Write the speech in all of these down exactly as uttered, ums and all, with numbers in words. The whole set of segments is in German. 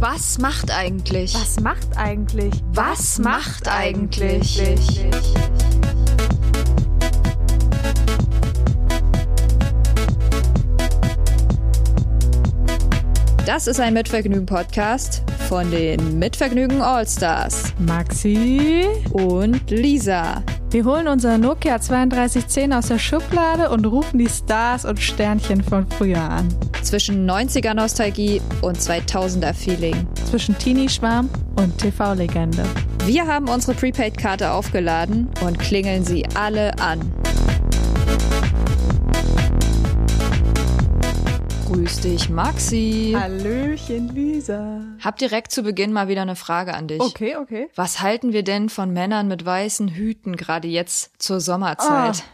Was macht eigentlich? Was macht eigentlich? Was macht eigentlich? Das ist ein Mitvergnügen-Podcast von den Mitvergnügen Allstars. Maxi und Lisa. Wir holen unser Nokia zweiunddreißig zehn aus der Schublade und rufen die Stars und Sternchen von früher an. Zwischen neunziger-Nostalgie und zweitausender-Feeling. Zwischen Teenie-Schwarm und T V-Legende. Wir haben unsere Prepaid-Karte aufgeladen und klingeln sie alle an. Grüß dich, Maxi. Hallöchen, Lisa. Hab direkt zu Beginn mal wieder eine Frage an dich. Okay, okay. Was halten wir denn von Männern mit weißen Hüten, gerade jetzt zur Sommerzeit?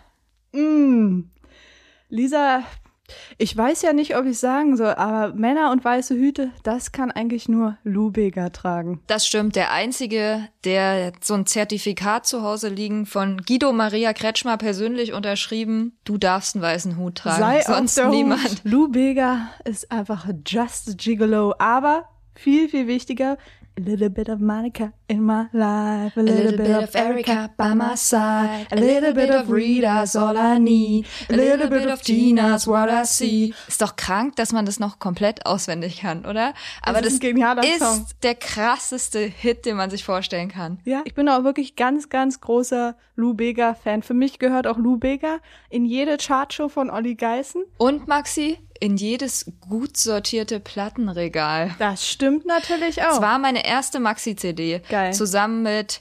Oh. Mm. Lisa, ich weiß ja nicht, ob ich sagen soll, aber Männer und weiße Hüte, das kann eigentlich nur Lübecker tragen. Das stimmt. Der Einzige, der so ein Zertifikat zu Hause liegen, von Guido Maria Kretschmer persönlich unterschrieben, du darfst einen weißen Hut tragen, sei sonst niemand. Lübecker ist einfach just gigolo, aber viel, viel wichtiger, a little bit of Monica in my life, a little, a little bit, bit of Erica by my side, a little bit of Rita's all I need, a little bit of Tina's what I see. Ist doch krank, dass man das noch komplett auswendig kann, oder? Aber das ist, das ist Song. Der krasseste Hit, den man sich vorstellen kann. Ja, ich bin auch wirklich ganz, ganz großer Lübecker-Fan. Für mich gehört auch Lübecker in jede Chartshow von Olli Geißen. Und Maxi? In jedes gut sortierte Plattenregal. Das stimmt natürlich auch. Es war meine erste Maxi-C D. Geil. Zusammen mit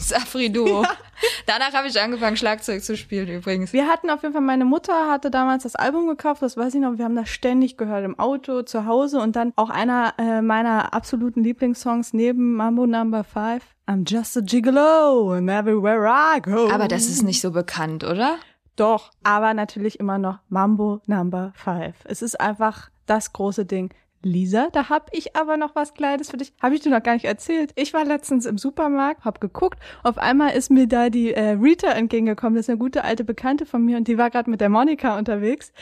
Safri Duo. Ja. Danach habe ich angefangen, Schlagzeug zu spielen übrigens. Wir hatten auf jeden Fall, meine Mutter hatte damals das Album gekauft, das weiß ich noch, wir haben das ständig gehört, im Auto, zu Hause. Und dann auch einer äh, meiner absoluten Lieblingssongs neben Mambo Number five, I'm just a gigolo and everywhere I go. Aber das ist nicht so bekannt, oder? Doch, aber natürlich immer noch Mambo Number five. Es ist einfach das große Ding. Lisa, da habe ich aber noch was Kleines für dich. Habe ich dir noch gar nicht erzählt. Ich war letztens im Supermarkt, habe geguckt. Auf einmal ist mir da die äh, Rita entgegengekommen. Das ist eine gute alte Bekannte von mir und die war gerade mit der Monika unterwegs.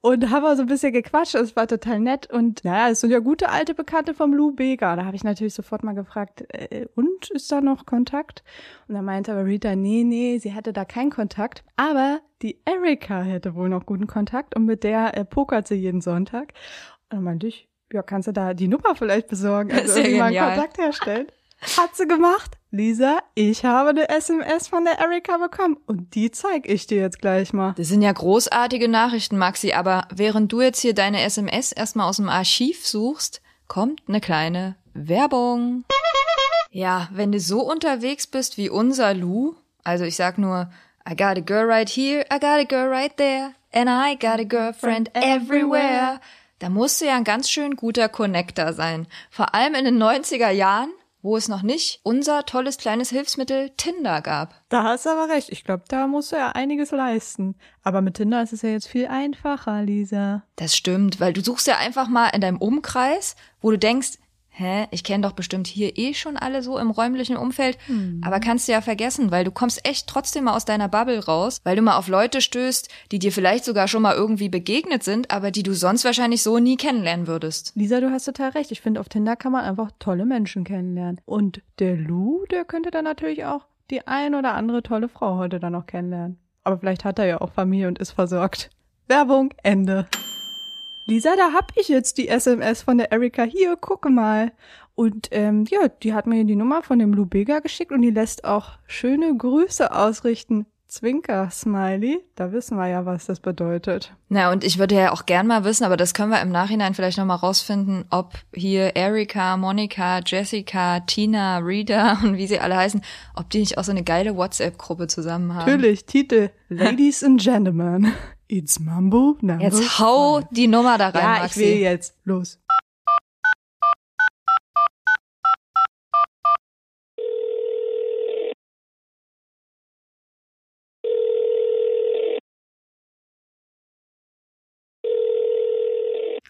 Und haben wir so ein bisschen gequatscht. Das war total nett. Und naja, das sind ja gute alte Bekannte vom Lübecker. Da habe ich natürlich sofort mal gefragt, äh, und ist da noch Kontakt? Und dann meinte aber Rita, nee, nee, sie hatte da keinen Kontakt. Aber die Erika hätte wohl noch guten Kontakt und mit der äh, pokert sie jeden Sonntag. Und dann meinte ich, ja, kannst du da die Nummer vielleicht besorgen, also irgendwie mal einen Kontakt herstellen? Hat sie gemacht. Lisa, ich habe eine S M S von der Erika bekommen und die zeige ich dir jetzt gleich mal. Das sind ja großartige Nachrichten, Maxi, aber während du jetzt hier deine S M S erstmal aus dem Archiv suchst, kommt eine kleine Werbung. Ja, wenn du so unterwegs bist wie unser Lou, also ich sag nur, I got a girl right here, I got a girl right there, and I got a girlfriend everywhere. Da musst du ja ein ganz schön guter Connector sein. Vor allem in den neunziger Jahren, wo es noch nicht unser tolles kleines Hilfsmittel Tinder gab. Da hast du aber recht. Ich glaube, da musst du ja einiges leisten. Aber mit Tinder ist es ja jetzt viel einfacher, Lisa. Das stimmt, weil du suchst ja einfach mal in deinem Umkreis, wo du denkst, hä, ich kenne doch bestimmt hier eh schon alle so im räumlichen Umfeld, hm. aber kannst du ja vergessen, weil du kommst echt trotzdem mal aus deiner Bubble raus, weil du mal auf Leute stößt, die dir vielleicht sogar schon mal irgendwie begegnet sind, aber die du sonst wahrscheinlich so nie kennenlernen würdest. Lisa, du hast total recht. Ich finde, auf Tinder kann man einfach tolle Menschen kennenlernen. Und der Lou, der könnte dann natürlich auch die ein oder andere tolle Frau heute dann noch kennenlernen. Aber vielleicht hat er ja auch Familie und ist versorgt. Werbung, Ende. Lisa, da hab ich jetzt die S M S von der Erika. Hier, gucke mal. Und ähm, ja, die hat mir die Nummer von dem Lübecker geschickt und die lässt auch schöne Grüße ausrichten. Zwinker, Smiley. Da wissen wir ja, was das bedeutet. Na, und ich würde ja auch gern mal wissen, aber das können wir im Nachhinein vielleicht nochmal rausfinden, ob hier Erika, Monika, Jessica, Tina, Rita und wie sie alle heißen, ob die nicht auch so eine geile WhatsApp-Gruppe zusammen haben. Natürlich, Titel Ladies and Gentlemen. It's Mambo. Number jetzt hau five. Die Nummer da rein, ja, Maxi. Ich will jetzt. Los.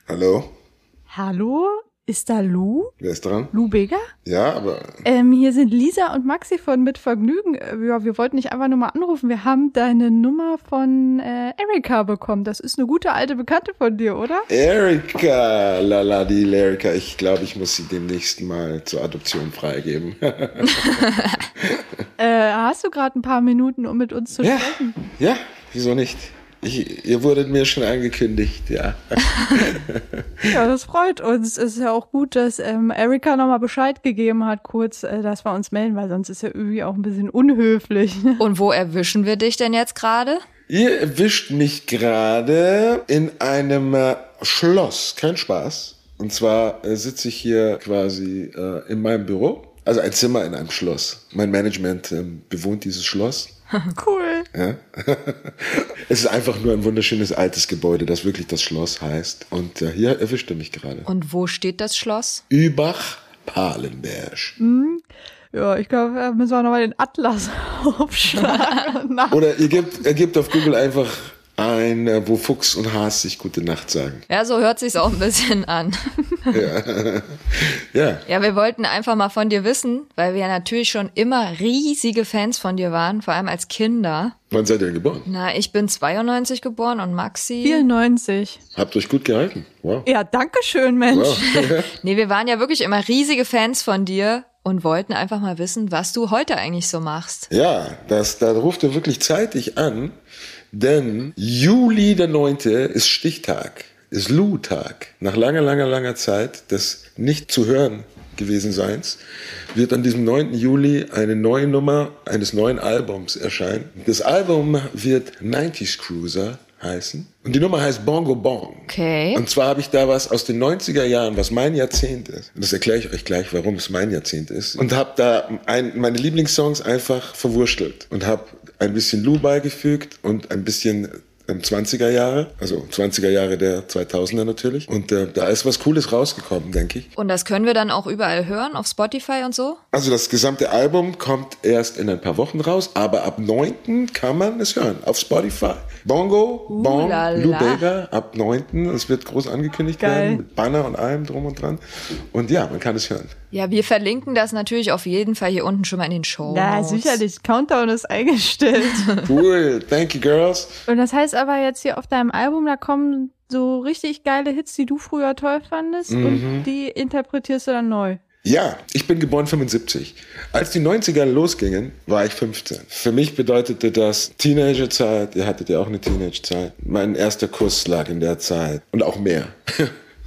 Hallo? Hallo? Ist da Lou? Wer ist dran? Lou Bega? Ja, aber... Ähm, hier sind Lisa und Maxi von Mit Vergnügen. Ja, wir wollten dich einfach nur mal anrufen. Wir haben deine Nummer von äh, Erika bekommen. Das ist eine gute alte Bekannte von dir, oder? Erika, lala, die Erika. Ich glaube, ich muss sie demnächst mal zur Adoption freigeben. äh, hast du gerade ein paar Minuten, um mit uns zu ja. sprechen? Ja, wieso nicht? Ich, ihr wurdet mir schon angekündigt, ja. Ja, das freut uns. Es ist ja auch gut, dass ähm, Erika nochmal Bescheid gegeben hat, kurz, äh, dass wir uns melden, weil sonst ist ja irgendwie auch ein bisschen unhöflich. Und wo erwischen wir dich denn jetzt gerade? Ihr erwischt mich gerade in einem äh, Schloss, kein Spaß. Und zwar äh, sitze ich hier quasi äh, in meinem Büro, also ein Zimmer in einem Schloss. Mein Management äh, bewohnt dieses Schloss. Cool. Ja. Es ist einfach nur ein wunderschönes altes Gebäude, das wirklich das Schloss heißt. Und ja, hier erwischte mich gerade. Und wo steht das Schloss? Übach-Palenberg. Hm. Ja, ich glaube, da müssen wir nochmal den Atlas aufschlagen. Oder ihr gebt, ihr gebt auf Google einfach ein, wo Fuchs und Haas sich gute Nacht sagen. Ja, so hört sich's auch ein bisschen an. Ja. Ja. Ja, wir wollten einfach mal von dir wissen, weil wir ja natürlich schon immer riesige Fans von dir waren, vor allem als Kinder. Wann seid ihr denn geboren? Na, ich bin zweiundneunzig geboren und Maxi... vierundneunzig. Habt euch gut gehalten, wow. Ja, danke schön, Mensch. Wow. Nee, wir waren ja wirklich immer riesige Fans von dir und wollten einfach mal wissen, was du heute eigentlich so machst. Ja, das, da ruft ihr wirklich zeitig an. Denn Juli der neunte ist Stichtag, ist Lou-Tag. Nach langer, langer, langer Zeit des nicht zu hören gewesen Seins wird an diesem neunten Juli eine neue Nummer eines neuen Albums erscheinen. Das Album wird neunziger Cruiser heißen und die Nummer heißt Bongo Bong. Okay. Und zwar habe ich da was aus den neunziger Jahren, was mein Jahrzehnt ist. Und das erkläre ich euch gleich, warum es mein Jahrzehnt ist. Und habe da ein, meine Lieblingssongs einfach verwurschtelt und habe ein bisschen Lou beigefügt und ein bisschen zwanziger Jahre, also zwanziger Jahre der zweitausender natürlich. Und äh, da ist was Cooles rausgekommen, denke ich. Und das können wir dann auch überall hören, auf Spotify und so? Also das gesamte Album kommt erst in ein paar Wochen raus, aber ab neunten kann man es hören, auf Spotify. Bongo, Bong, Lou Bega, ab neunten Es wird groß angekündigt Geil. werden, mit Banner und allem drum und dran. Und ja, man kann es hören. Ja, wir verlinken das natürlich auf jeden Fall hier unten schon mal in den Shownotes. Ja, sicherlich. Countdown ist eingestellt. Cool. Thank you, girls. Und das heißt aber jetzt hier auf deinem Album, da kommen so richtig geile Hits, die du früher toll fandest, mhm. und die interpretierst du dann neu. Ja, ich bin geboren fünfundsiebzig. Als die neunziger losgingen, war ich fünfzehn. Für mich bedeutete das Teenagerzeit. Ihr hattet ja auch eine Teenagerzeit. Mein erster Kuss lag in der Zeit. Und auch mehr.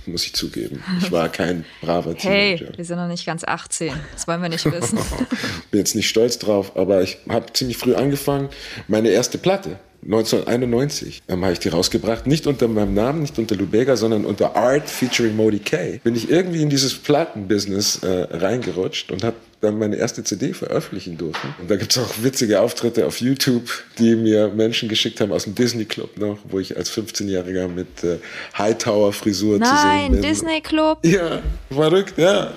Muss ich zugeben. Ich war kein braver Teenager. Hey, wir sind noch nicht ganz achtzehn. Das wollen wir nicht wissen. Bin jetzt nicht stolz drauf, aber ich habe ziemlich früh angefangen. Meine erste Platte, neunzehnhunderteinundneunzig, ähm, habe ich die rausgebracht. Nicht unter meinem Namen, nicht unter Lou Bega, sondern unter Art featuring Modi K. Bin ich irgendwie in dieses Plattenbusiness äh, reingerutscht und habe dann meine erste C D veröffentlichen dürfen. Und da gibt es auch witzige Auftritte auf YouTube, die mir Menschen geschickt haben aus dem Disney Club noch, wo ich als fünfzehnjähriger mit äh, Hightower-Frisur Nein, zu sehen bin. Nein, Disney Club. Ja, verrückt, ja.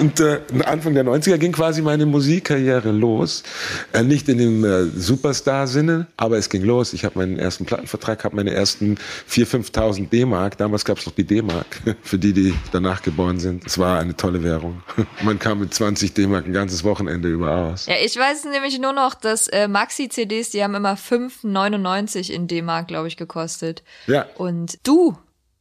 Und äh, Anfang der neunziger ging quasi meine Musikkarriere los. Äh, nicht in dem äh, Superstar-Sinne, aber es ging los. Ich habe meinen ersten Plattenvertrag, habe meine ersten viertausend, fünftausend D-Mark. Damals gab es noch die D-Mark, für die, die danach geboren sind. Es war eine tolle Währung. Man kam mit zwanzig D-Mark ein ganzes Wochenende über aus. Ja, ich weiß nämlich nur noch, dass äh, Maxi-C Ds, die haben immer fünf neunundneunzig in D-Mark, glaube ich, gekostet. Ja. Und du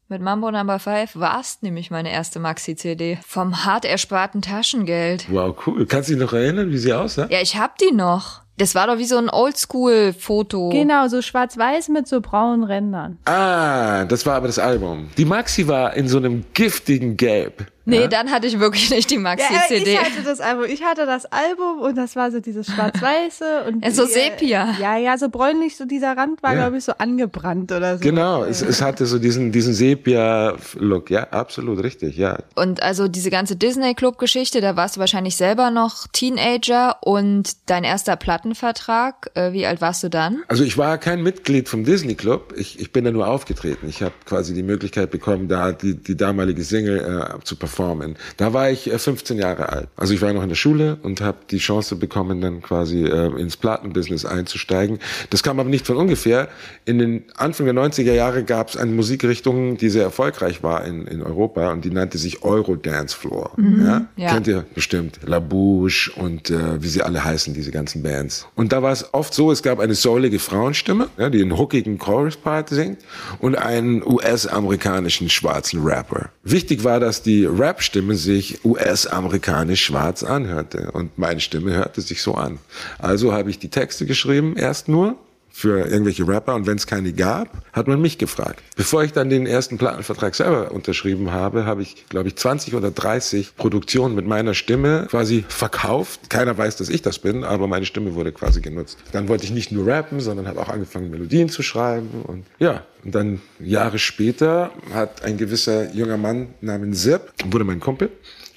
mit Mambo Number Five warst nämlich meine erste Maxi-C D vom hart ersparten Taschengeld. Wow, cool. Kannst du dich noch erinnern, wie sie aussah? Ja, ich hab die noch. Das war doch wie so ein Oldschool-Foto. Genau, so schwarz-weiß mit so braunen Rändern. Ah, das war aber das Album. Die Maxi war in so einem giftigen Gelb. Nee, ja? Dann hatte ich wirklich nicht die Maxi-C D. Ja, ich hatte das Album. Ich hatte das Album und das war so dieses schwarz-weiße. Und die, so Sepia. Ja, ja, so bräunlich, so dieser Rand war, ja. glaube ich, so angebrannt oder so. Genau, es, es hatte so diesen, diesen Sepia-Look. Ja, absolut richtig, ja. Und also diese ganze Disney-Club-Geschichte, da warst du wahrscheinlich selber noch Teenager und dein erster Platten Vertrag. Wie alt warst du dann? Also ich war kein Mitglied vom Disney Club. Ich, ich bin da nur aufgetreten. Ich habe quasi die Möglichkeit bekommen, da die, die damalige Single äh, zu performen. performen. Da war ich fünfzehn Jahre alt. Also ich war noch in der Schule und habe die Chance bekommen, dann quasi äh, ins Plattenbusiness einzusteigen. Das kam aber nicht von ungefähr. In den Anfang der neunziger Jahre gab es eine Musikrichtung, die sehr erfolgreich war in, in Europa, und die nannte sich Euro-Dance-Floor. Mhm, ja? Ja. Kennt ihr bestimmt. La Bouche und äh, wie sie alle heißen, diese ganzen Bands. Und da war es oft so, es gab eine soulige Frauenstimme, ja, die einen hookigen Chorus-Part singt, und einen U S-amerikanischen schwarzen Rapper. Wichtig war, dass die Rap-Stimme sich U S-amerikanisch schwarz anhörte, und meine Stimme hörte sich so an. Also habe ich die Texte geschrieben, erst nur für irgendwelche Rapper, und wenn es keine gab, hat man mich gefragt. Bevor ich dann den ersten Plattenvertrag selber unterschrieben habe, habe ich, glaube ich, zwanzig oder dreißig Produktionen mit meiner Stimme quasi verkauft. Keiner weiß, dass ich das bin, aber meine Stimme wurde quasi genutzt. Dann wollte ich nicht nur rappen, sondern habe auch angefangen, Melodien zu schreiben, und ja. Und dann Jahre später hat ein gewisser junger Mann namens Sepp, wurde mein Kumpel,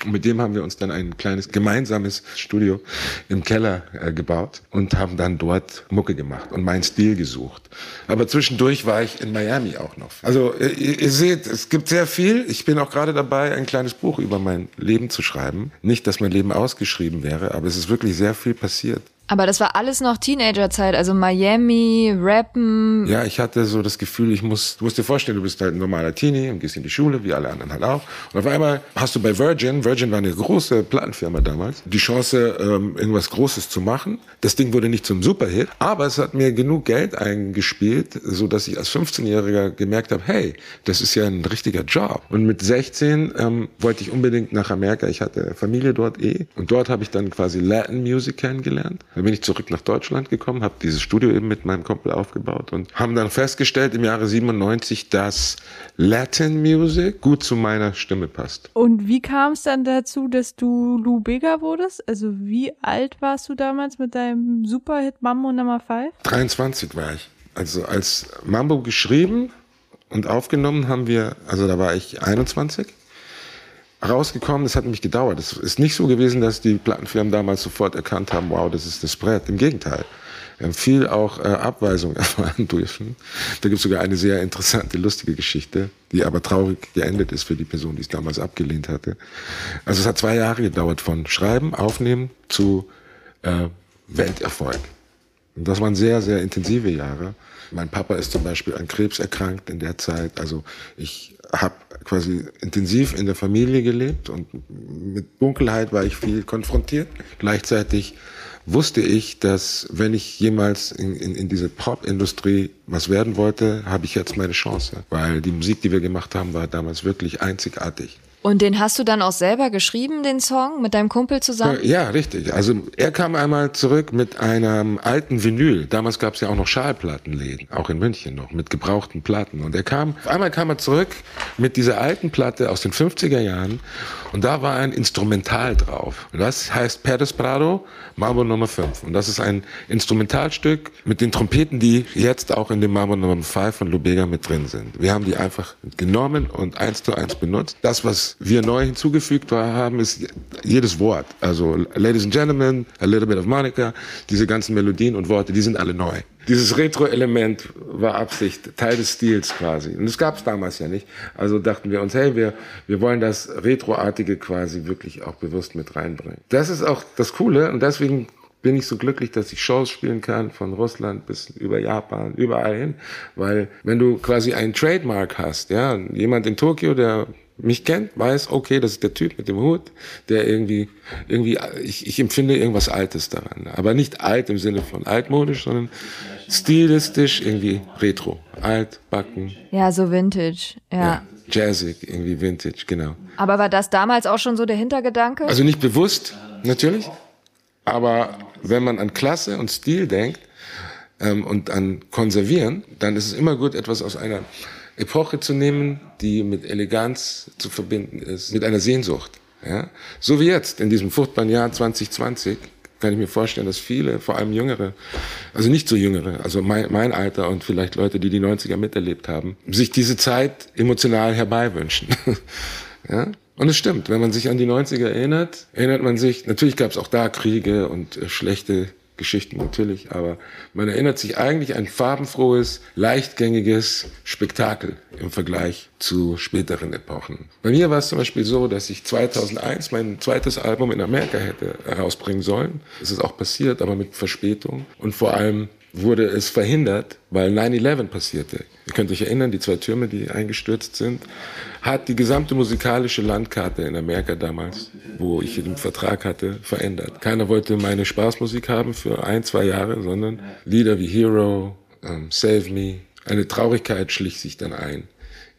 und mit dem haben wir uns dann ein kleines gemeinsames Studio im Keller äh, gebaut und haben dann dort Mucke gemacht und meinen Stil gesucht. Aber zwischendurch war ich in Miami auch noch. Also ihr, ihr seht, es gibt sehr viel. Ich bin auch gerade dabei, ein kleines Buch über mein Leben zu schreiben. Nicht, dass mein Leben ausgeschrieben wäre, aber es ist wirklich sehr viel passiert. Aber das war alles noch Teenagerzeit, also Miami, Rappen. Ja, ich hatte so das Gefühl, ich muss, du musst dir vorstellen, du bist halt ein normaler Teenie und gehst in die Schule, wie alle anderen halt auch. Und auf einmal hast du bei Virgin, Virgin war eine große Plattenfirma damals, die Chance, ähm, irgendwas Großes zu machen. Das Ding wurde nicht zum Superhit, aber es hat mir genug Geld eingespielt, so dass ich als fünfzehnjähriger gemerkt habe, hey, das ist ja ein richtiger Job. Und mit sechzehn ähm, wollte ich unbedingt nach Amerika. Ich hatte Familie dort eh. Und dort habe ich dann quasi Latin Music kennengelernt. Dann bin ich zurück nach Deutschland gekommen, habe dieses Studio eben mit meinem Kumpel aufgebaut und haben dann festgestellt im Jahre siebenundneunzig, dass Latin Music gut zu meiner Stimme passt. Und wie kam es dann dazu, dass du Lou Bega wurdest? Also wie alt warst du damals mit deinem Superhit Mambo Nummer fünf? dreiundzwanzig war ich. Also als Mambo geschrieben und aufgenommen haben wir, also da war ich einundzwanzig. Rausgekommen, das hat nämlich gedauert. Es ist nicht so gewesen, dass die Plattenfirmen damals sofort erkannt haben, wow, das ist das Brett. Im Gegenteil. Wir haben viel auch äh, Abweisung erfahren dürfen. Da gibt es sogar eine sehr interessante, lustige Geschichte, die aber traurig geendet ist für die Person, die es damals abgelehnt hatte. Also es hat zwei Jahre gedauert von Schreiben, Aufnehmen zu äh, Welterfolg. Und das waren sehr, sehr intensive Jahre. Mein Papa ist zum Beispiel an Krebs erkrankt in der Zeit. Also ich habe quasi intensiv in der Familie gelebt und mit Dunkelheit war ich viel konfrontiert. Gleichzeitig wusste ich, dass wenn ich jemals in, in, in diese Pop-Industrie was werden wollte, habe ich jetzt meine Chance. Weil die Musik, die wir gemacht haben, war damals wirklich einzigartig. Und den hast du dann auch selber geschrieben, den Song, mit deinem Kumpel zusammen? Ja, richtig. Also er kam einmal zurück mit einem alten Vinyl. Damals gab es ja auch noch Schallplattenläden, auch in München noch, mit gebrauchten Platten. Und er kam, auf einmal kam er zurück mit dieser alten Platte aus den fünfziger Jahren und da war ein Instrumental drauf. Und das heißt Pérez Prado, Mambo Nummer fünf. Und das ist ein Instrumentalstück mit den Trompeten, die jetzt auch in dem Mambo Nummer fünf von Lou Bega mit drin sind. Wir haben die einfach genommen und eins zu eins benutzt. Das, was wir neu hinzugefügt haben, ist jedes Wort. Also Ladies and Gentlemen, a little bit of Monica, diese ganzen Melodien und Worte, die sind alle neu. Dieses Retro-Element war Absicht, Teil des Stils quasi. Und das gab es damals ja nicht. Also dachten wir uns, hey, wir, wir wollen das Retroartige quasi wirklich auch bewusst mit reinbringen. Das ist auch das Coole und deswegen bin ich so glücklich, dass ich Shows spielen kann, von Russland bis über Japan, überall hin. Weil wenn du quasi einen Trademark hast, ja, jemand in Tokio, der mich kennt, weiß, okay, das ist der Typ mit dem Hut, der irgendwie, irgendwie, ich, ich empfinde irgendwas Altes daran. Aber nicht alt im Sinne von altmodisch, sondern stilistisch irgendwie retro. Alt, backen. Ja, so vintage, ja. ja. Jazzig, irgendwie vintage, genau. Aber war das damals auch schon so der Hintergedanke? Also nicht bewusst, natürlich. Aber wenn man an Klasse und Stil denkt, ähm, und an Konservieren, dann ist es immer gut, etwas aus einer Epoche zu nehmen, die mit Eleganz zu verbinden ist, mit einer Sehnsucht. Ja? So wie jetzt, in diesem furchtbaren Jahr zwanzig zwanzig, kann ich mir vorstellen, dass viele, vor allem Jüngere, also nicht so Jüngere, also mein, mein Alter und vielleicht Leute, die die neunziger miterlebt haben, sich diese Zeit emotional herbeiwünschen. Ja? Und es stimmt, wenn man sich an die neunziger erinnert, erinnert man sich, natürlich gab es auch da Kriege und äh, schlechte Geschichten natürlich, aber man erinnert sich eigentlich an farbenfrohes, leichtgängiges Spektakel im Vergleich zu späteren Epochen. Bei mir war es zum Beispiel so, dass ich zweitausendeins mein zweites Album in Amerika hätte herausbringen sollen. Es ist auch passiert, aber mit Verspätung. Und vor allem wurde es verhindert, weil neun elf passierte. Ihr könnt euch erinnern, die zwei Türme, die eingestürzt sind, hat die gesamte musikalische Landkarte in Amerika damals, wo ich den Vertrag hatte, verändert. Keiner wollte meine Spaßmusik haben für ein, zwei Jahre, sondern Lieder wie Hero, um, Save Me. Eine Traurigkeit schlich sich dann ein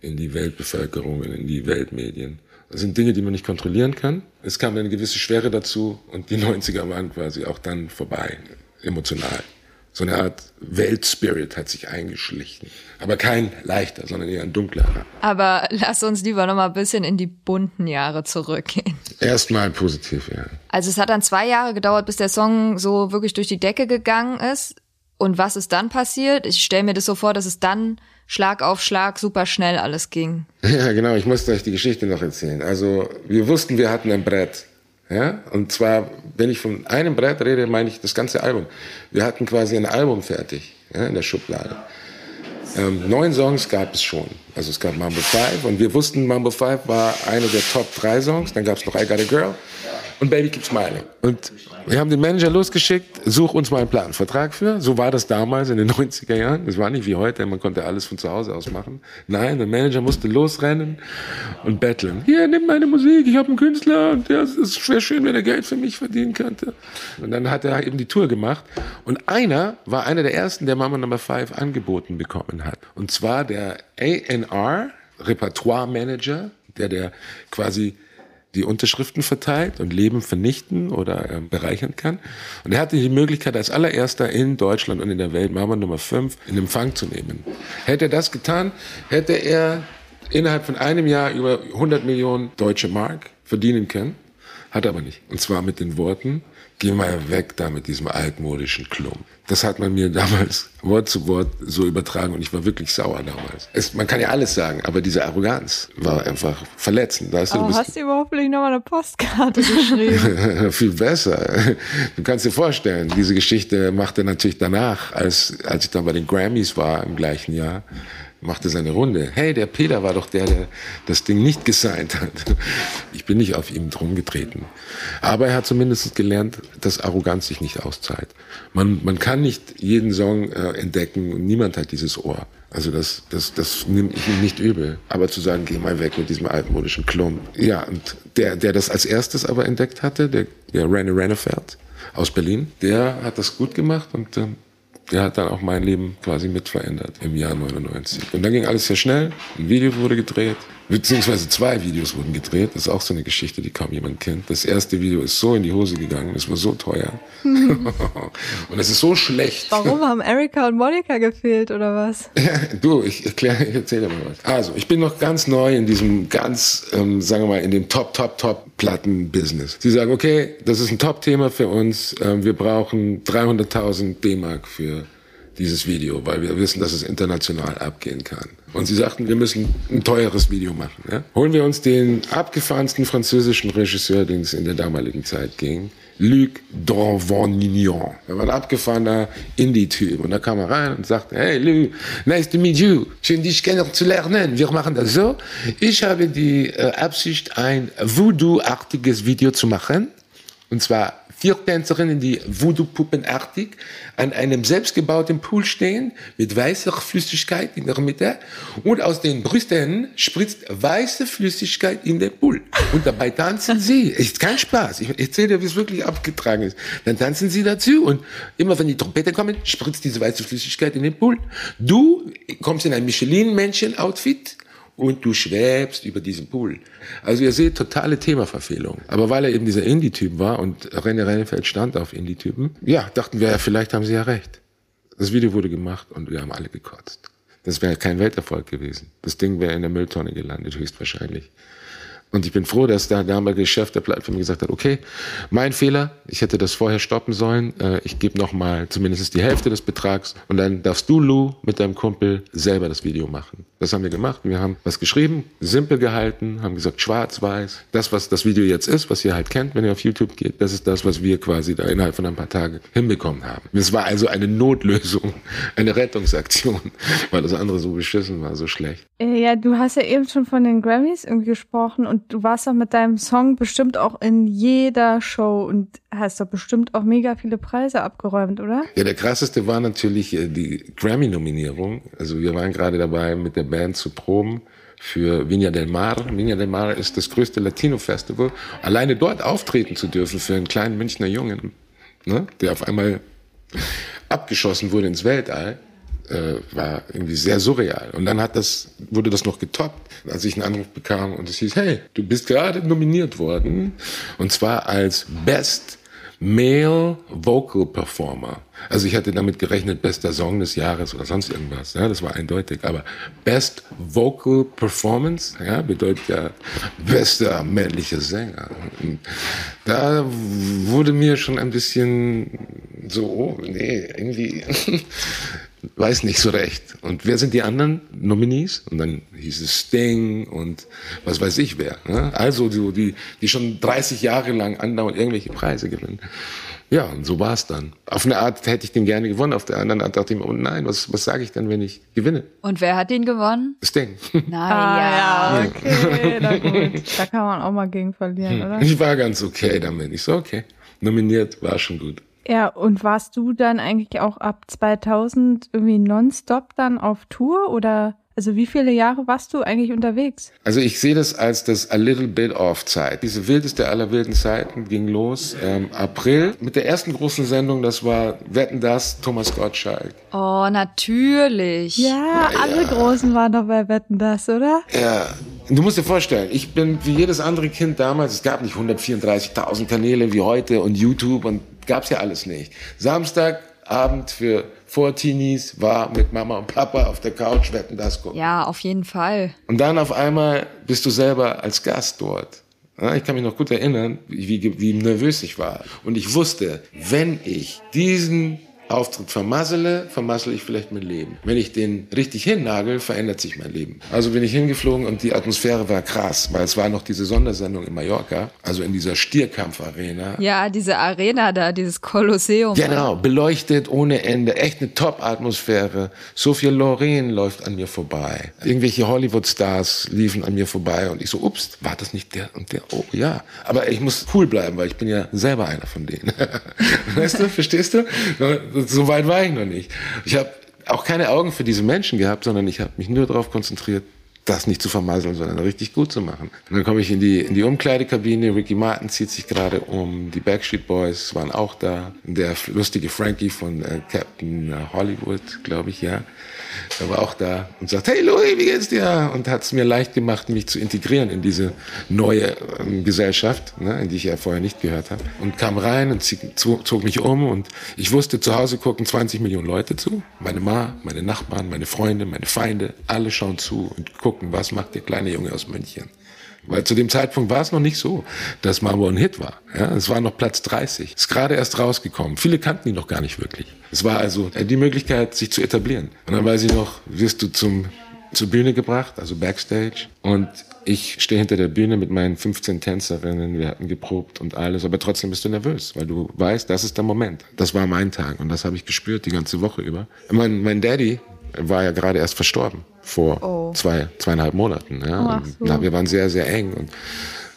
in die Weltbevölkerung, in die Weltmedien. Das sind Dinge, die man nicht kontrollieren kann. Es kam eine gewisse Schwere dazu und die neunziger waren quasi auch dann vorbei, emotional. So eine Art Weltspirit hat sich eingeschlichen. Aber kein leichter, sondern eher ein dunklerer. Aber lass uns lieber noch mal ein bisschen in die bunten Jahre zurückgehen. Erstmal positiv, ja. Also es hat dann zwei Jahre gedauert, bis der Song so wirklich durch die Decke gegangen ist. Und was ist dann passiert? Ich stelle mir das so vor, dass es dann Schlag auf Schlag super schnell alles ging. Ja, genau. Ich musste euch die Geschichte noch erzählen. Also wir wussten, wir hatten ein Brett. Ja, und zwar, wenn ich von einem Brett rede, meine ich das ganze Album. Wir hatten quasi ein Album fertig, ja, in der Schublade. Ähm, neun Songs gab es schon. Also es gab Mambo Five und wir wussten, Mambo Five war einer der Top drei Songs. Dann gab es noch I Got a Girl und Baby Keep Smiling. Und wir haben den Manager losgeschickt, such uns mal einen Plattenvertrag für. So war das damals in den neunziger Jahren. Das war nicht wie heute, man konnte alles von zu Hause aus machen. Nein, der Manager musste losrennen und betteln. Hier, nimm meine Musik, ich habe einen Künstler und ja, es wäre schön, wenn er Geld für mich verdienen könnte. Und dann hat er eben die Tour gemacht. Und einer war einer der ersten, der Mama Number Five angeboten bekommen hat. Und zwar der A und R, Repertoire-Manager, der, der quasi die Unterschriften verteilt und Leben vernichten oder äh, bereichern kann. Und er hatte die Möglichkeit, als allererster in Deutschland und in der Welt Mama Nummer fünf in Empfang zu nehmen. Hätte er das getan, hätte er innerhalb von einem Jahr über hundert Millionen deutsche Mark verdienen können. Hat er aber nicht. Und zwar mit den Worten, geh mal weg da mit diesem altmodischen Klump. Das hat man mir damals Wort zu Wort so übertragen und ich war wirklich sauer damals. Es, man kann ja alles sagen, aber diese Arroganz war einfach verletzend. Weißt du, aber du hast dir überhaupt nicht nochmal eine Postkarte geschrieben? Viel besser. Du kannst dir vorstellen, diese Geschichte machte natürlich danach, als, als ich dann bei den Grammys war im gleichen Jahr, machte seine Runde. Hey, der Peter war doch der, der das Ding nicht gesigned hat. Ich bin nicht auf ihm drum getreten. Aber er hat zumindest gelernt, dass Arroganz sich nicht auszahlt. Man, man kann nicht jeden Song äh, entdecken und niemand hat dieses Ohr. Also das, das, das nimmt ich ihm nicht übel. Aber zu sagen, geh mal weg mit diesem altmodischen Klump. Ja, und der, der das als erstes aber entdeckt hatte, der, der Rainer Rennefeld aus Berlin, der hat das gut gemacht und ähm, der hat dann auch mein Leben quasi mit verändert im Jahr neunundneunzig. Und dann ging alles sehr schnell. Ein Video wurde gedreht, beziehungsweise zwei Videos wurden gedreht. Das ist auch so eine Geschichte, die kaum jemand kennt. Das erste Video ist so in die Hose gegangen, es war so teuer. Hm. Und es ist so schlecht. Warum haben Erika und Monika gefehlt, oder was? Du, ich erkläre, ich erzähle dir mal was. Also, ich bin noch ganz neu in diesem ganz, ähm, sagen wir mal, in dem Top, Top, Top Platten-Business. Sie sagen, okay, das ist ein Top-Thema für uns. Ähm, wir brauchen dreihunderttausend D-Mark für dieses Video, weil wir wissen, dass es international abgehen kann. Und sie sagten, wir müssen ein teures Video machen. Ja? Holen wir uns den abgefahrensten französischen Regisseur, den es in der damaligen Zeit ging, Luc Dravenignon. Er war ein abgefahrener Indie-Typ. Und da kam er rein und sagte, hey Luc, nice to meet you. Schön, dich kennenzulernen. Wir machen das so. Ich habe die äh, Absicht, ein Voodoo-artiges Video zu machen. Und zwar vier Tänzerinnen, die Voodoo-puppenartig an einem selbstgebauten Pool stehen, mit weißer Flüssigkeit in der Mitte. Und aus den Brüsten spritzt weiße Flüssigkeit in den Pool. Und dabei tanzen sie. Ist kein Spaß. Ich, ich erzähle dir, wie es wirklich abgetragen ist. Dann tanzen sie dazu. Und immer wenn die Trompete kommen, spritzt diese weiße Flüssigkeit in den Pool. Du kommst in ein Michelin-Männchen-Outfit. Und du schwebst über diesen Pool. Also ihr seht, totale Themaverfehlung. Aber weil er eben dieser Indie-Typ war und René Rennefeld stand auf Indie-Typen, ja, dachten wir, ja, vielleicht haben sie ja recht. Das Video wurde gemacht und wir haben alle gekotzt. Das wäre kein Welterfolg gewesen. Das Ding wäre in der Mülltonne gelandet, höchstwahrscheinlich. Und ich bin froh, dass der damalige Chef der Plattform gesagt hat, okay, mein Fehler, ich hätte das vorher stoppen sollen, ich gebe nochmal zumindest die Hälfte des Betrags und dann darfst du, Lou, mit deinem Kumpel selber das Video machen. Das haben wir gemacht. Wir haben was geschrieben, simpel gehalten, haben gesagt, schwarz-weiß. Das, was das Video jetzt ist, was ihr halt kennt, wenn ihr auf YouTube geht, das ist das, was wir quasi da innerhalb von ein paar Tagen hinbekommen haben. Es war also eine Notlösung, eine Rettungsaktion, weil das andere so beschissen war, so schlecht. Ja, du hast ja eben schon von den Grammys irgendwie gesprochen und du warst doch mit deinem Song bestimmt auch in jeder Show und hast doch bestimmt auch mega viele Preise abgeräumt, oder? Ja, der krasseste war natürlich die Grammy-Nominierung. Also wir waren gerade dabei, mit der Band zu proben für Viña del Mar. Viña del Mar ist das größte Latino-Festival. Alleine dort auftreten zu dürfen für einen kleinen Münchner Jungen, ne, der auf einmal abgeschossen wurde ins Weltall, äh, war irgendwie sehr surreal. Und dann hat das, wurde das noch getoppt, als ich einen Anruf bekam und es hieß, hey, du bist gerade nominiert worden. Und zwar als Best Male Vocal Performer. Also ich hatte damit gerechnet, bester Song des Jahres oder sonst irgendwas. Ja, das war eindeutig. Aber Best Vocal Performance, ja, bedeutet ja bester männlicher Sänger. Und da wurde mir schon ein bisschen so, oh, nee, irgendwie, weiß nicht so recht. Und wer sind die anderen Nominees? Und dann hieß es Sting und was weiß ich wer. Ne? Also so die, die schon dreißig Jahre lang andauernd irgendwelche Preise gewinnen. Ja, und so war es dann. Auf eine Art hätte ich den gerne gewonnen, auf der anderen Art dachte ich mir, oh nein, was, was sage ich denn, wenn ich gewinne? Und wer hat ihn gewonnen? Sting. Na ja, okay, na gut. Da kann man auch mal gegen verlieren, oder? Ich war ganz okay damit. Ich so, okay, nominiert war schon gut. Ja, und warst du dann eigentlich auch ab zweitausend irgendwie nonstop dann auf Tour oder, also wie viele Jahre warst du eigentlich unterwegs? Also ich sehe das als das A Little Bit Off Zeit. Diese wildeste aller wilden Zeiten ging los ähm, April mit der ersten großen Sendung, das war Wetten, dass Thomas Gottschalk. Oh, natürlich. Ja, ja, alle Großen waren doch bei Wetten, dass, oder? Ja. Du musst dir vorstellen, ich bin wie jedes andere Kind damals, es gab nicht hundertvierunddreißigtausend Kanäle wie heute und YouTube und gab's ja alles nicht. Samstagabend für Vorteenies war mit Mama und Papa auf der Couch, Wetten, dass gucken. Ja, auf jeden Fall. Und dann auf einmal bist du selber als Gast dort. Ich kann mich noch gut erinnern, wie, wie nervös ich war. Und ich wusste, wenn ich diesen Auftritt vermassele, vermassele ich vielleicht mein Leben. Wenn ich den richtig hinnagel, verändert sich mein Leben. Also bin ich hingeflogen und die Atmosphäre war krass, weil es war noch diese Sondersendung in Mallorca, also in dieser Stierkampfarena. Ja, diese Arena da, dieses Kolosseum. Genau, beleuchtet ohne Ende, echt eine Top-Atmosphäre. Sophia Loren läuft an mir vorbei. Irgendwelche Hollywood-Stars liefen an mir vorbei und ich so, ups, war das nicht der und der? Oh ja, aber ich muss cool bleiben, weil ich bin ja selber einer von denen. Weißt du, verstehst du? So weit war ich noch nicht. Ich habe auch keine Augen für diese Menschen gehabt, sondern ich habe mich nur darauf konzentriert, das nicht zu vermasseln, sondern richtig gut zu machen. Und dann komme ich in die, in die Umkleidekabine, Ricky Martin zieht sich gerade um, die Backstreet Boys waren auch da, der lustige Frankie von äh, Captain Hollywood, glaube ich, ja, der war auch da und sagt, hey Louis, wie geht's dir? Und hat es mir leicht gemacht, mich zu integrieren in diese neue ähm, Gesellschaft, ne, in die ich ja vorher nicht gehört habe. Und kam rein und zog mich um und ich wusste, zu Hause gucken zwanzig Millionen Leute zu. Meine Ma, meine Nachbarn, meine Freunde, meine Feinde, alle schauen zu und gucken, was macht der kleine Junge aus München? Weil zu dem Zeitpunkt war es noch nicht so, dass Mambo ein Hit war. Ja, es war noch Platz dreißig. Ist gerade erst rausgekommen. Viele kannten ihn noch gar nicht wirklich. Es war also die Möglichkeit, sich zu etablieren. Und dann weiß ich noch, wirst du zum, zur Bühne gebracht, also Backstage. Und ich stehe hinter der Bühne mit meinen fünfzehn Tänzerinnen. Wir hatten geprobt und alles. Aber trotzdem bist du nervös, weil du weißt, das ist der Moment. Das war mein Tag und das habe ich gespürt die ganze Woche über. Mein, mein Daddy war ja gerade erst verstorben. Vor oh. zwei, zweieinhalb Monaten. Ja. So. Und wir waren sehr, sehr eng. Und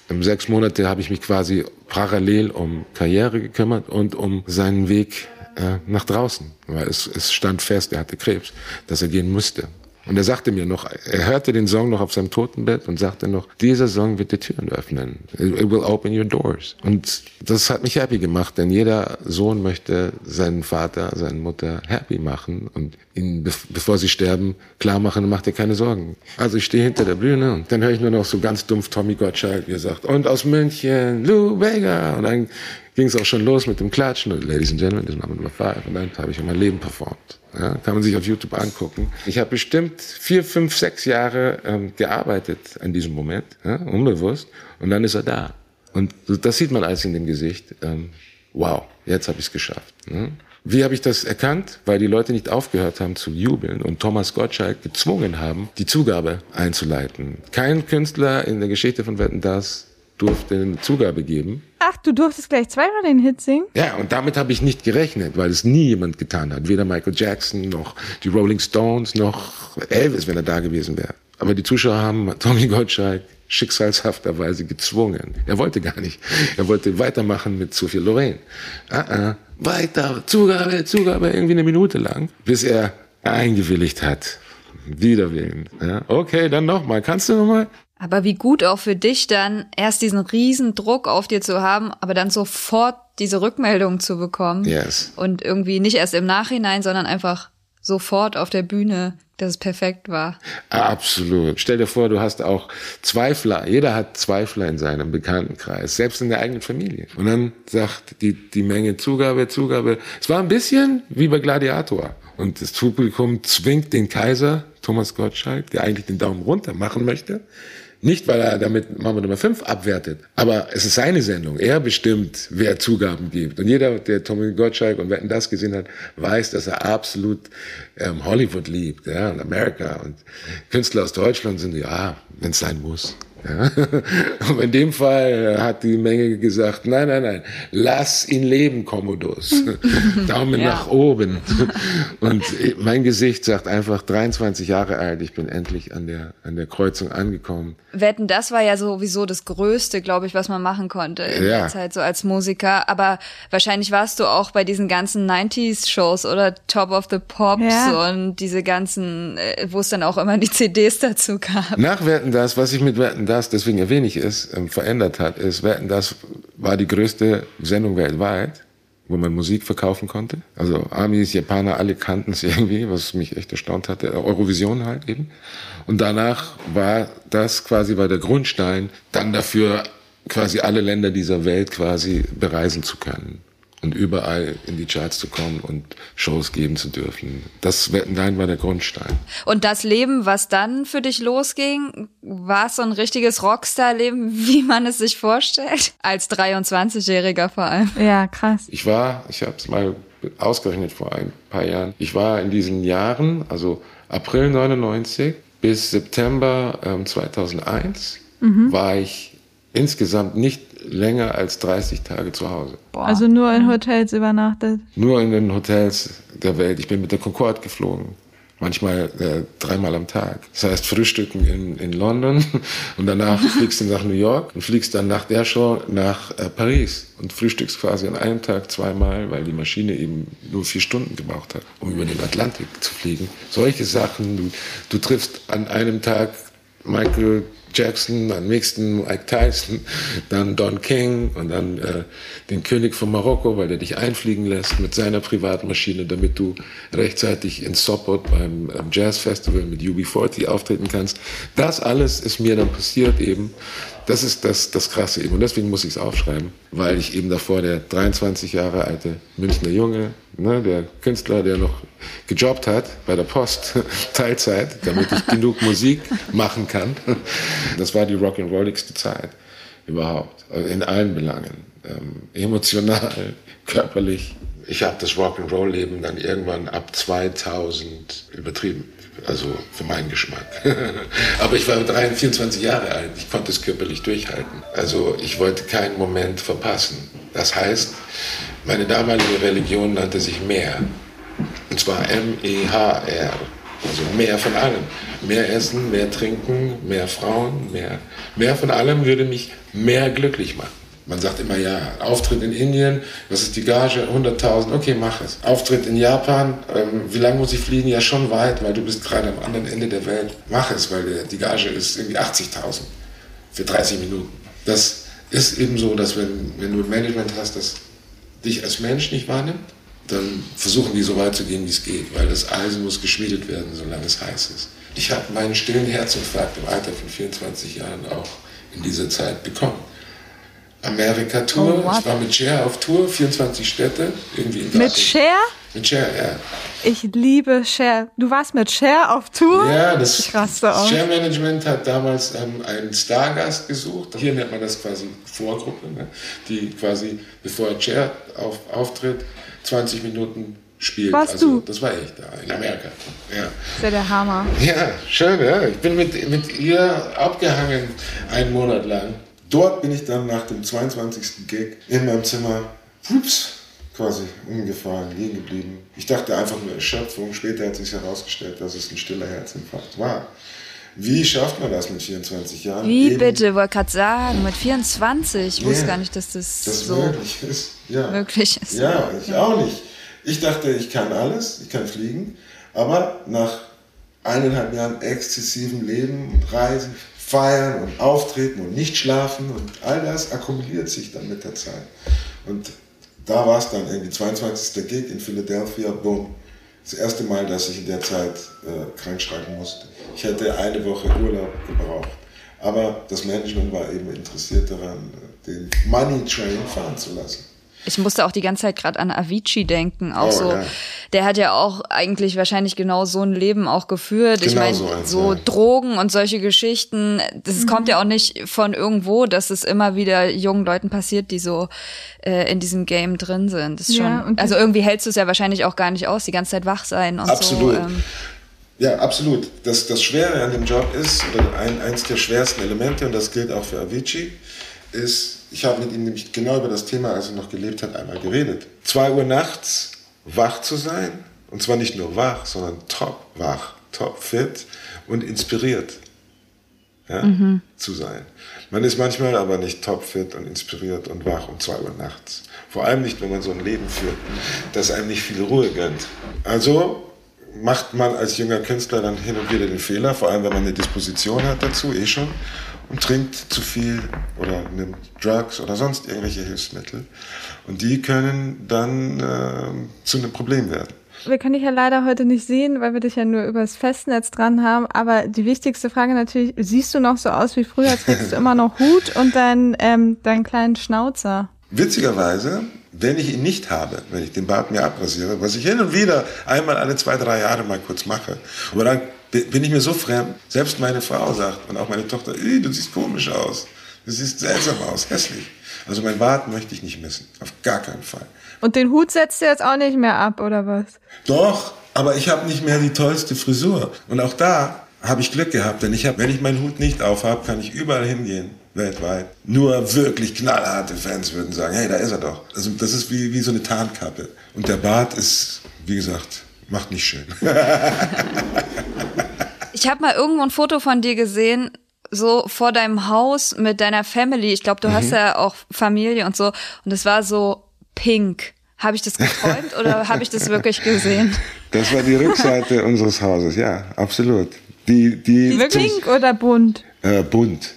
in sechs Monate habe ich mich quasi parallel um Karriere gekümmert und um seinen Weg äh, nach draußen. Weil es, es stand fest, er hatte Krebs, dass er gehen musste. Und er sagte mir noch, er hörte den Song noch auf seinem Totenbett und sagte noch, dieser Song wird die Türen öffnen. It will open your doors. Und das hat mich happy gemacht, denn jeder Sohn möchte seinen Vater, seine Mutter happy machen und ihnen, bevor sie sterben, klar machen, macht dir keine Sorgen. Also ich stehe hinter der Bühne und dann höre ich nur noch so ganz dumpf Tommy Gottschalk, wie er sagt, und aus München, Lou Bega. Und dann ging es auch schon los mit dem Klatschen und Ladies and Gentlemen, das war mit Nummer fünf. Und dann habe ich mein Leben performt. Ja, kann man sich auf YouTube angucken. Ich habe bestimmt vier, fünf, sechs Jahre ähm, gearbeitet an diesem Moment, ja, unbewusst. Und dann ist er da. Und das sieht man alles in dem Gesicht. Ähm, wow, jetzt habe ich es geschafft. Ne? Wie habe ich das erkannt? Weil die Leute nicht aufgehört haben zu jubeln und Thomas Gottschalk gezwungen haben, die Zugabe einzuleiten. Kein Künstler in der Geschichte von Wetten, dass durfte eine Zugabe geben. Ach, du durftest gleich zweimal den Hit singen? Ja, und damit habe ich nicht gerechnet, weil es nie jemand getan hat. Weder Michael Jackson, noch die Rolling Stones, noch Elvis, wenn er da gewesen wäre. Aber die Zuschauer haben Tommy Gottschalk schicksalshafterweise gezwungen. Er wollte gar nicht. Er wollte weitermachen mit Sophie Loren. Ah, ah, weiter, Zugabe, Zugabe, irgendwie eine Minute lang, bis er eingewilligt hat. Widerwillen. Ja, okay, dann nochmal. Kannst du nochmal? Aber wie gut auch für dich dann, erst diesen riesen Druck auf dir zu haben, aber dann sofort diese Rückmeldung zu bekommen. Yes. Und irgendwie nicht erst im Nachhinein, sondern einfach sofort auf der Bühne, dass es perfekt war. Absolut. Stell dir vor, du hast auch Zweifler. Jeder hat Zweifler in seinem Bekanntenkreis, selbst in der eigenen Familie. Und dann sagt die, die Menge Zugabe, Zugabe. Es war ein bisschen wie bei Gladiator. Und das Publikum zwingt den Kaiser, Thomas Gottschalk, der eigentlich den Daumen runter machen möchte, nicht, weil er damit Mama Nummer fünf abwertet, aber es ist seine Sendung. Er bestimmt, wer Zugaben gibt. Und jeder, der Tommy Gottschalk und Wetten dass gesehen hat, weiß, dass er absolut ähm, Hollywood liebt, ja, und Amerika. Und Künstler aus Deutschland sind, ja, wenn es sein muss. Ja. Und in dem Fall hat die Menge gesagt, nein, nein, nein, lass ihn leben, Commodus. Daumen ja. nach oben. Und mein Gesicht sagt einfach, dreiundzwanzig Jahre alt, ich bin endlich an der, an der Kreuzung angekommen. Wetten, das war ja sowieso das Größte, glaube ich, was man machen konnte in ja. der Zeit so als Musiker. Aber wahrscheinlich warst du auch bei diesen ganzen neunziger-Shows oder Top of the Pops ja. und diese ganzen, wo es dann auch immer die C Ds dazu gab. Nach Wetten, das, was ich mit Wetten, das Das, deswegen erwähne ich es, ähm, verändert hat, ist, Wetten, das war die größte Sendung weltweit, wo man Musik verkaufen konnte. Also Amis, Japaner, alle kannten es irgendwie, was mich echt erstaunt hatte. Eurovision halt eben. Und danach war das quasi war der Grundstein, dann dafür quasi alle Länder dieser Welt quasi bereisen zu können und überall in die Charts zu kommen und Shows geben zu dürfen. Das nein, war der Grundstein. Und das Leben, was dann für dich losging, war so ein richtiges Rockstar-Leben, wie man es sich vorstellt? Als dreiundzwanzigjähriger vor allem. Ja, krass. Ich war, ich habe es mal ausgerechnet vor ein paar Jahren, ich war in diesen Jahren, also April neunundneunzig bis September ähm, zweitausendeins, mhm. war ich insgesamt nicht länger als dreißig Tage zu Hause. Boah. Also nur in Hotels übernachtet? Nur in den Hotels der Welt. Ich bin mit der Concorde geflogen. Manchmal äh, dreimal am Tag. Das heißt, frühstücken in, in London und danach fliegst du nach New York und fliegst dann nach der Show nach äh, Paris und frühstückst quasi an einem Tag zweimal, weil die Maschine eben nur vier Stunden gebraucht hat, um über den Atlantik zu fliegen. Solche Sachen. Du, du triffst an einem Tag Michael Jackson, am nächsten Mike Tyson, dann Don King und dann äh, den König von Marokko, weil der dich einfliegen lässt mit seiner Privatmaschine, damit du rechtzeitig in Sopot beim, beim Jazz Festival mit U B vierzig auftreten kannst. Das alles ist mir dann passiert eben. Das ist das, das Krasse eben. Und deswegen muss ich es aufschreiben, weil ich eben davor der dreiundzwanzig Jahre alte Münchner Junge, ne, der Künstler, der noch gejobbt hat bei der Post, Teilzeit, damit ich genug Musik machen kann. Das war die rock'n'rolligste Zeit überhaupt, also in allen Belangen, ähm, emotional, körperlich. Ich habe das Rock'n'Roll-Leben dann irgendwann ab zweitausend übertrieben. Also für meinen Geschmack. Aber ich war vierundzwanzig Jahre alt, ich konnte es körperlich durchhalten. Also ich wollte keinen Moment verpassen. Das heißt, meine damalige Religion nannte sich Mehr. Und zwar M E H R. Also mehr von allem. Mehr essen, mehr trinken, mehr Frauen, mehr. Mehr von allem würde mich mehr glücklich machen. Man sagt immer, ja, Auftritt in Indien, was ist die Gage? hunderttausend, okay, mach es. Auftritt in Japan, ähm, wie lange muss ich fliegen? Ja, schon weit, weil du bist gerade am anderen Ende der Welt. Mach es, weil die Gage ist irgendwie achtzigtausend für dreißig Minuten. Das ist eben so, dass wenn, wenn du ein Management hast, das dich als Mensch nicht wahrnimmt, dann versuchen die so weit zu gehen, wie es geht, weil das Eisen muss geschmiedet werden, solange es heiß ist. Ich habe meinen stillen Herzinfarkt im Alter von vierundzwanzig Jahren auch in dieser Zeit bekommen. Amerika-Tour. Oh, ich war mit Cher auf Tour, vierundzwanzig Städte. Irgendwie in mit Cher? Mit Cher, ja. Ich liebe Cher. Du warst mit Cher auf Tour? Ja, das, ich raste das Cher-Management hat damals ähm, einen Stargast gesucht. Hier nennt man das quasi Vorgruppe, ne? Die quasi, bevor Cher auf, auftritt, zwanzig Minuten spielt. Warst also, du? Das war ich da in Amerika. Ja. Das ist ja der Hammer. Ja, schön, ja. Ich bin mit, mit ihr abgehangen einen Monat lang. Dort bin ich dann nach dem zweiundzwanzigsten Gig in meinem Zimmer, ups, quasi umgefahren, liegen geblieben. Ich dachte einfach nur Erschöpfung. Später hat sich herausgestellt, dass es ein stiller Herzinfarkt war. Wie schafft man das mit vierundzwanzig Jahren? Wie Eben. bitte, wollte gerade sagen, mit vierundzwanzig? Ich yeah. wusste gar nicht, dass das, das so möglich ist. Ja, möglich ist. ja ich ja. auch nicht. Ich dachte, ich kann alles, ich kann fliegen, aber nach eineinhalb Jahren exzessivem Leben und Reisen, Feiern und Auftreten und nicht schlafen und all das akkumuliert sich dann mit der Zeit. Und da war es dann irgendwie zweiundzwanzigsten Gig in Philadelphia, boom. Das erste Mal, dass ich in der Zeit äh, krank schreiben musste. Ich hätte eine Woche Urlaub gebraucht. Aber das Management war eben interessiert daran, den Money Train fahren zu lassen. Ich musste auch die ganze Zeit gerade an Avicii denken. Auch oh, so, ja. Der hat ja auch eigentlich wahrscheinlich genau so ein Leben auch geführt. Genau ich meine, so, so ja. Drogen und solche Geschichten, das mhm. kommt ja auch nicht von irgendwo, dass es immer wieder jungen Leuten passiert, die so äh, in diesem Game drin sind. Das ist ja, schon, also irgendwie hältst du es ja wahrscheinlich auch gar nicht aus, die ganze Zeit wach sein und absolut. so. Absolut. Ähm, ja, absolut. Das, das Schwere an dem Job ist, oder ein, eins der schwersten Elemente, und das gilt auch für Avicii, ist, ich habe mit ihm nämlich genau über das Thema, als er noch gelebt hat, einmal geredet. Zwei Uhr nachts wach zu sein, und zwar nicht nur wach, sondern top wach, top fit und inspiriert ja, mhm. zu sein. Man ist manchmal aber nicht top fit und inspiriert und wach um zwei Uhr nachts. Vor allem nicht, wenn man so ein Leben führt, das einem nicht viel Ruhe gönnt. Also macht man als junger Künstler dann hin und wieder den Fehler, vor allem wenn man eine Disposition hat dazu, eh schon, und trinkt zu viel oder nimmt Drugs oder sonst irgendwelche Hilfsmittel. Und die können dann äh, zu einem Problem werden. Wir können dich ja leider heute nicht sehen, weil wir dich ja nur übers Festnetz dran haben. Aber die wichtigste Frage natürlich, siehst du noch so aus wie früher? Trägst du immer noch Hut und deinen, ähm, deinen kleinen Schnauzer? Witzigerweise, wenn ich ihn nicht habe, wenn ich den Bart mir abrasiere, was ich hin und wieder einmal alle zwei, drei Jahre mal kurz mache, aber dann bin ich mir so fremd, selbst meine Frau sagt und auch meine Tochter, du siehst komisch aus, du siehst seltsam aus, hässlich. Also mein Bart möchte ich nicht missen, auf gar keinen Fall. Und den Hut setzt du jetzt auch nicht mehr ab, oder was? Doch, aber ich habe nicht mehr die tollste Frisur. Und auch da habe ich Glück gehabt, denn ich hab, wenn ich meinen Hut nicht aufhab, kann ich überall hingehen, weltweit. Nur wirklich knallharte Fans würden sagen, hey, da ist er doch. Also das ist wie, wie so eine Tarnkappe. Und der Bart ist, wie gesagt, macht nicht schön. Ich habe mal irgendwo ein Foto von dir gesehen, so vor deinem Haus mit deiner Family. Ich glaube, du mhm. hast ja auch Familie und so. Und es war so pink. Habe ich das geträumt oder habe ich das wirklich gesehen? Das war die Rückseite unseres Hauses, ja, absolut. Die, die pink oder bunt? Äh, bunt.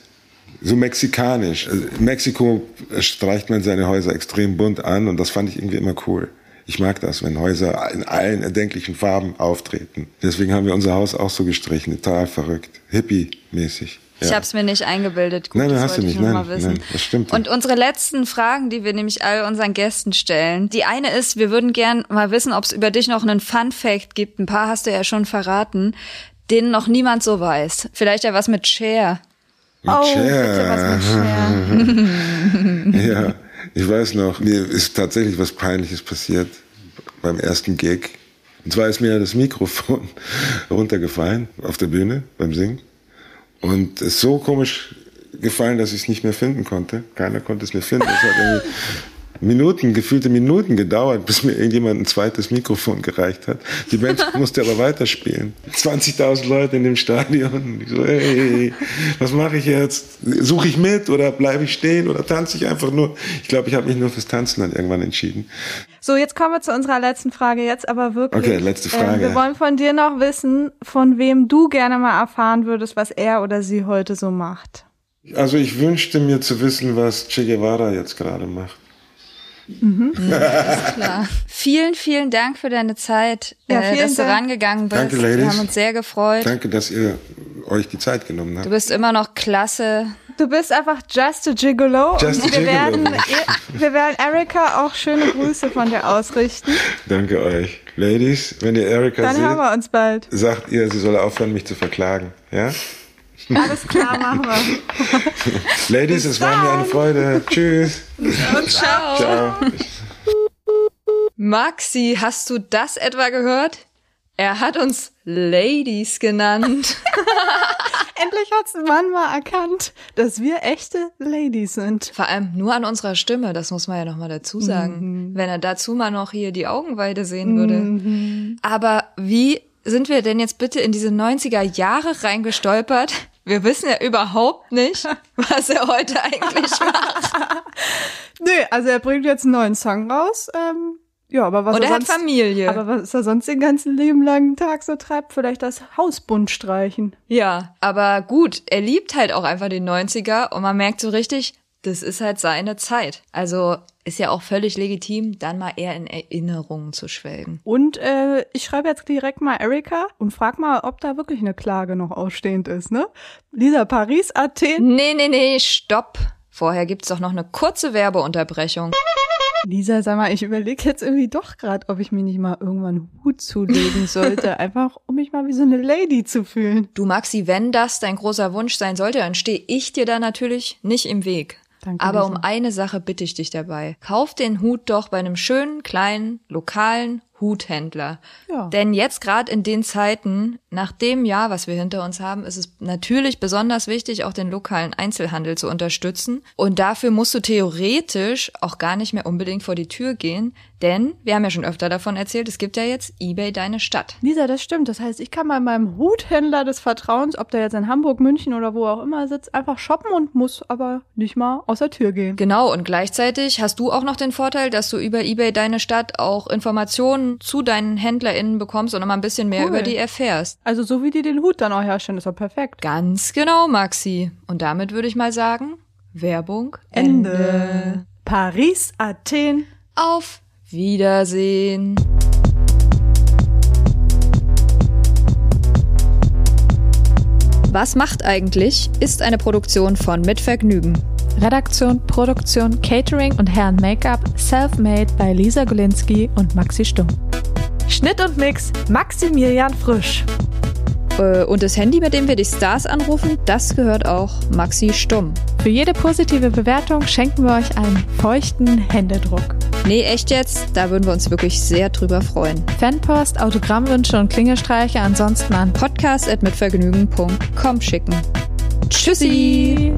So mexikanisch. Also in Mexiko streicht man seine Häuser extrem bunt an und das fand ich irgendwie immer cool. Ich mag das, wenn Häuser in allen erdenklichen Farben auftreten. Deswegen haben wir unser Haus auch so gestrichen, total verrückt, hippie-mäßig. Ja. Ich habe es mir nicht eingebildet. Gut, nein, das hast du nicht. Nein, nein, das stimmt. Und unsere letzten Fragen, die wir nämlich all unseren Gästen stellen. Die eine ist, wir würden gern mal wissen, ob es über dich noch einen Fun-Fact gibt. Ein paar hast du ja schon verraten, den noch niemand so weiß. Vielleicht ja was mit Cher. Mit oh, Cher. Was mit Cher. Ja. Ich weiß noch, mir ist tatsächlich was Peinliches passiert beim ersten Gig. Und zwar ist mir das Mikrofon runtergefallen auf der Bühne beim Singen. Und es ist so komisch gefallen, dass ich es nicht mehr finden konnte. Keiner konnte es mehr finden. Es hat irgendwie Minuten, gefühlte Minuten gedauert, bis mir irgendjemand ein zweites Mikrofon gereicht hat. Die Band musste aber weiterspielen. zwanzigtausend Leute in dem Stadion. Ich so, hey, was mache ich jetzt? Suche ich mit oder bleibe ich stehen oder tanze ich einfach nur? Ich glaube, ich habe mich nur fürs Tanzen dann irgendwann entschieden. So, jetzt kommen wir zu unserer letzten Frage. Jetzt aber wirklich. Okay, letzte Frage. Äh, wir wollen von dir noch wissen, von wem du gerne mal erfahren würdest, was er oder sie heute so macht. Also ich wünschte mir zu wissen, was Che Guevara jetzt gerade macht. Mhm. Ja, ist klar. Vielen, vielen Dank für deine Zeit, ja, äh, dass Dank. du rangegangen bist. Danke, Ladies. Wir haben uns sehr gefreut. Danke, dass ihr euch die Zeit genommen habt. Du bist immer noch klasse. Du bist einfach just a Gigolo. Just und a wir, Gigolo. Werden, wir werden Erika auch schöne Grüße von dir ausrichten. Danke euch. Ladies, wenn ihr Erika Dann seht, hören wir uns bald. Sagt ihr, sie soll aufhören, mich zu verklagen. Ja? Alles klar, machen wir. Ladies, es war mir eine Freude. Tschüss. Und ciao. Ciao. Maxi, hast du das etwa gehört? Er hat uns Ladies genannt. Endlich hat's ein Mann mal erkannt, dass wir echte Ladies sind. Vor allem nur an unserer Stimme, das muss man ja nochmal dazu sagen. Mhm. Wenn er dazu mal noch hier die Augenweide sehen würde. Mhm. Aber wie sind wir denn jetzt bitte in diese neunziger Jahre reingestolpert? Wir wissen ja überhaupt nicht, was er heute eigentlich macht. Nö, also er bringt jetzt einen neuen Song raus, ähm. Ja, aber was, er sonst, hat Familie. Aber was er sonst den ganzen Leben langen Tag so treibt, vielleicht das Haus bunt streichen. Ja, aber gut, er liebt halt auch einfach den neunziger und man merkt so richtig, das ist halt seine Zeit. Also ist ja auch völlig legitim, dann mal eher in Erinnerungen zu schwelgen. Und äh, ich schreibe jetzt direkt mal Erika und frag mal, ob da wirklich eine Klage noch ausstehend ist, ne? Lisa, Paris, Athen. Nee, nee, nee, stopp. Vorher gibt's doch noch eine kurze Werbeunterbrechung. Lisa, sag mal, ich überlege jetzt irgendwie doch gerade, ob ich mir nicht mal irgendwann einen Hut zulegen sollte, einfach um mich mal wie so eine Lady zu fühlen. Du Maxi, wenn das dein großer Wunsch sein sollte, dann stehe ich dir da natürlich nicht im Weg. Danke, aber Lisa, um eine Sache bitte ich dich dabei. Kauf den Hut doch bei einem schönen, kleinen, lokalen Huthändler. Ja. Denn jetzt gerade in den Zeiten, nach dem Jahr, was wir hinter uns haben, ist es natürlich besonders wichtig, auch den lokalen Einzelhandel zu unterstützen. Und dafür musst du theoretisch auch gar nicht mehr unbedingt vor die Tür gehen, denn wir haben ja schon öfter davon erzählt, es gibt ja jetzt eBay Deine Stadt. Lisa, das stimmt. Das heißt, ich kann bei meinem Huthändler des Vertrauens, ob der jetzt in Hamburg, München oder wo auch immer sitzt, einfach shoppen und muss aber nicht mal aus der Tür gehen. Genau, und gleichzeitig hast du auch noch den Vorteil, dass du über eBay Deine Stadt auch Informationen zu deinen HändlerInnen bekommst und immer ein bisschen mehr cool. über die erfährst. Also so wie die den Hut dann auch herstellen, ist doch perfekt. Ganz genau, Maxi. Und damit würde ich mal sagen, Werbung Ende. Ende. Paris, Athen, auf Wiedersehen. Was macht eigentlich ist eine Produktion von Mit Vergnügen. Redaktion, Produktion, Catering und Herren Make-up self-made bei Lisa Golinski und Maxi Stumm. Schnitt und Mix Maximilian Frisch. Äh, und das Handy, mit dem wir die Stars anrufen, das gehört auch Maxi Stumm. Für jede positive Bewertung schenken wir euch einen feuchten Händedruck. Nee, echt jetzt? Da würden wir uns wirklich sehr drüber freuen. Fanpost, Autogrammwünsche und Klingelstreiche ansonsten an podcast at mitvergnügen punkt com schicken. Tschüssi!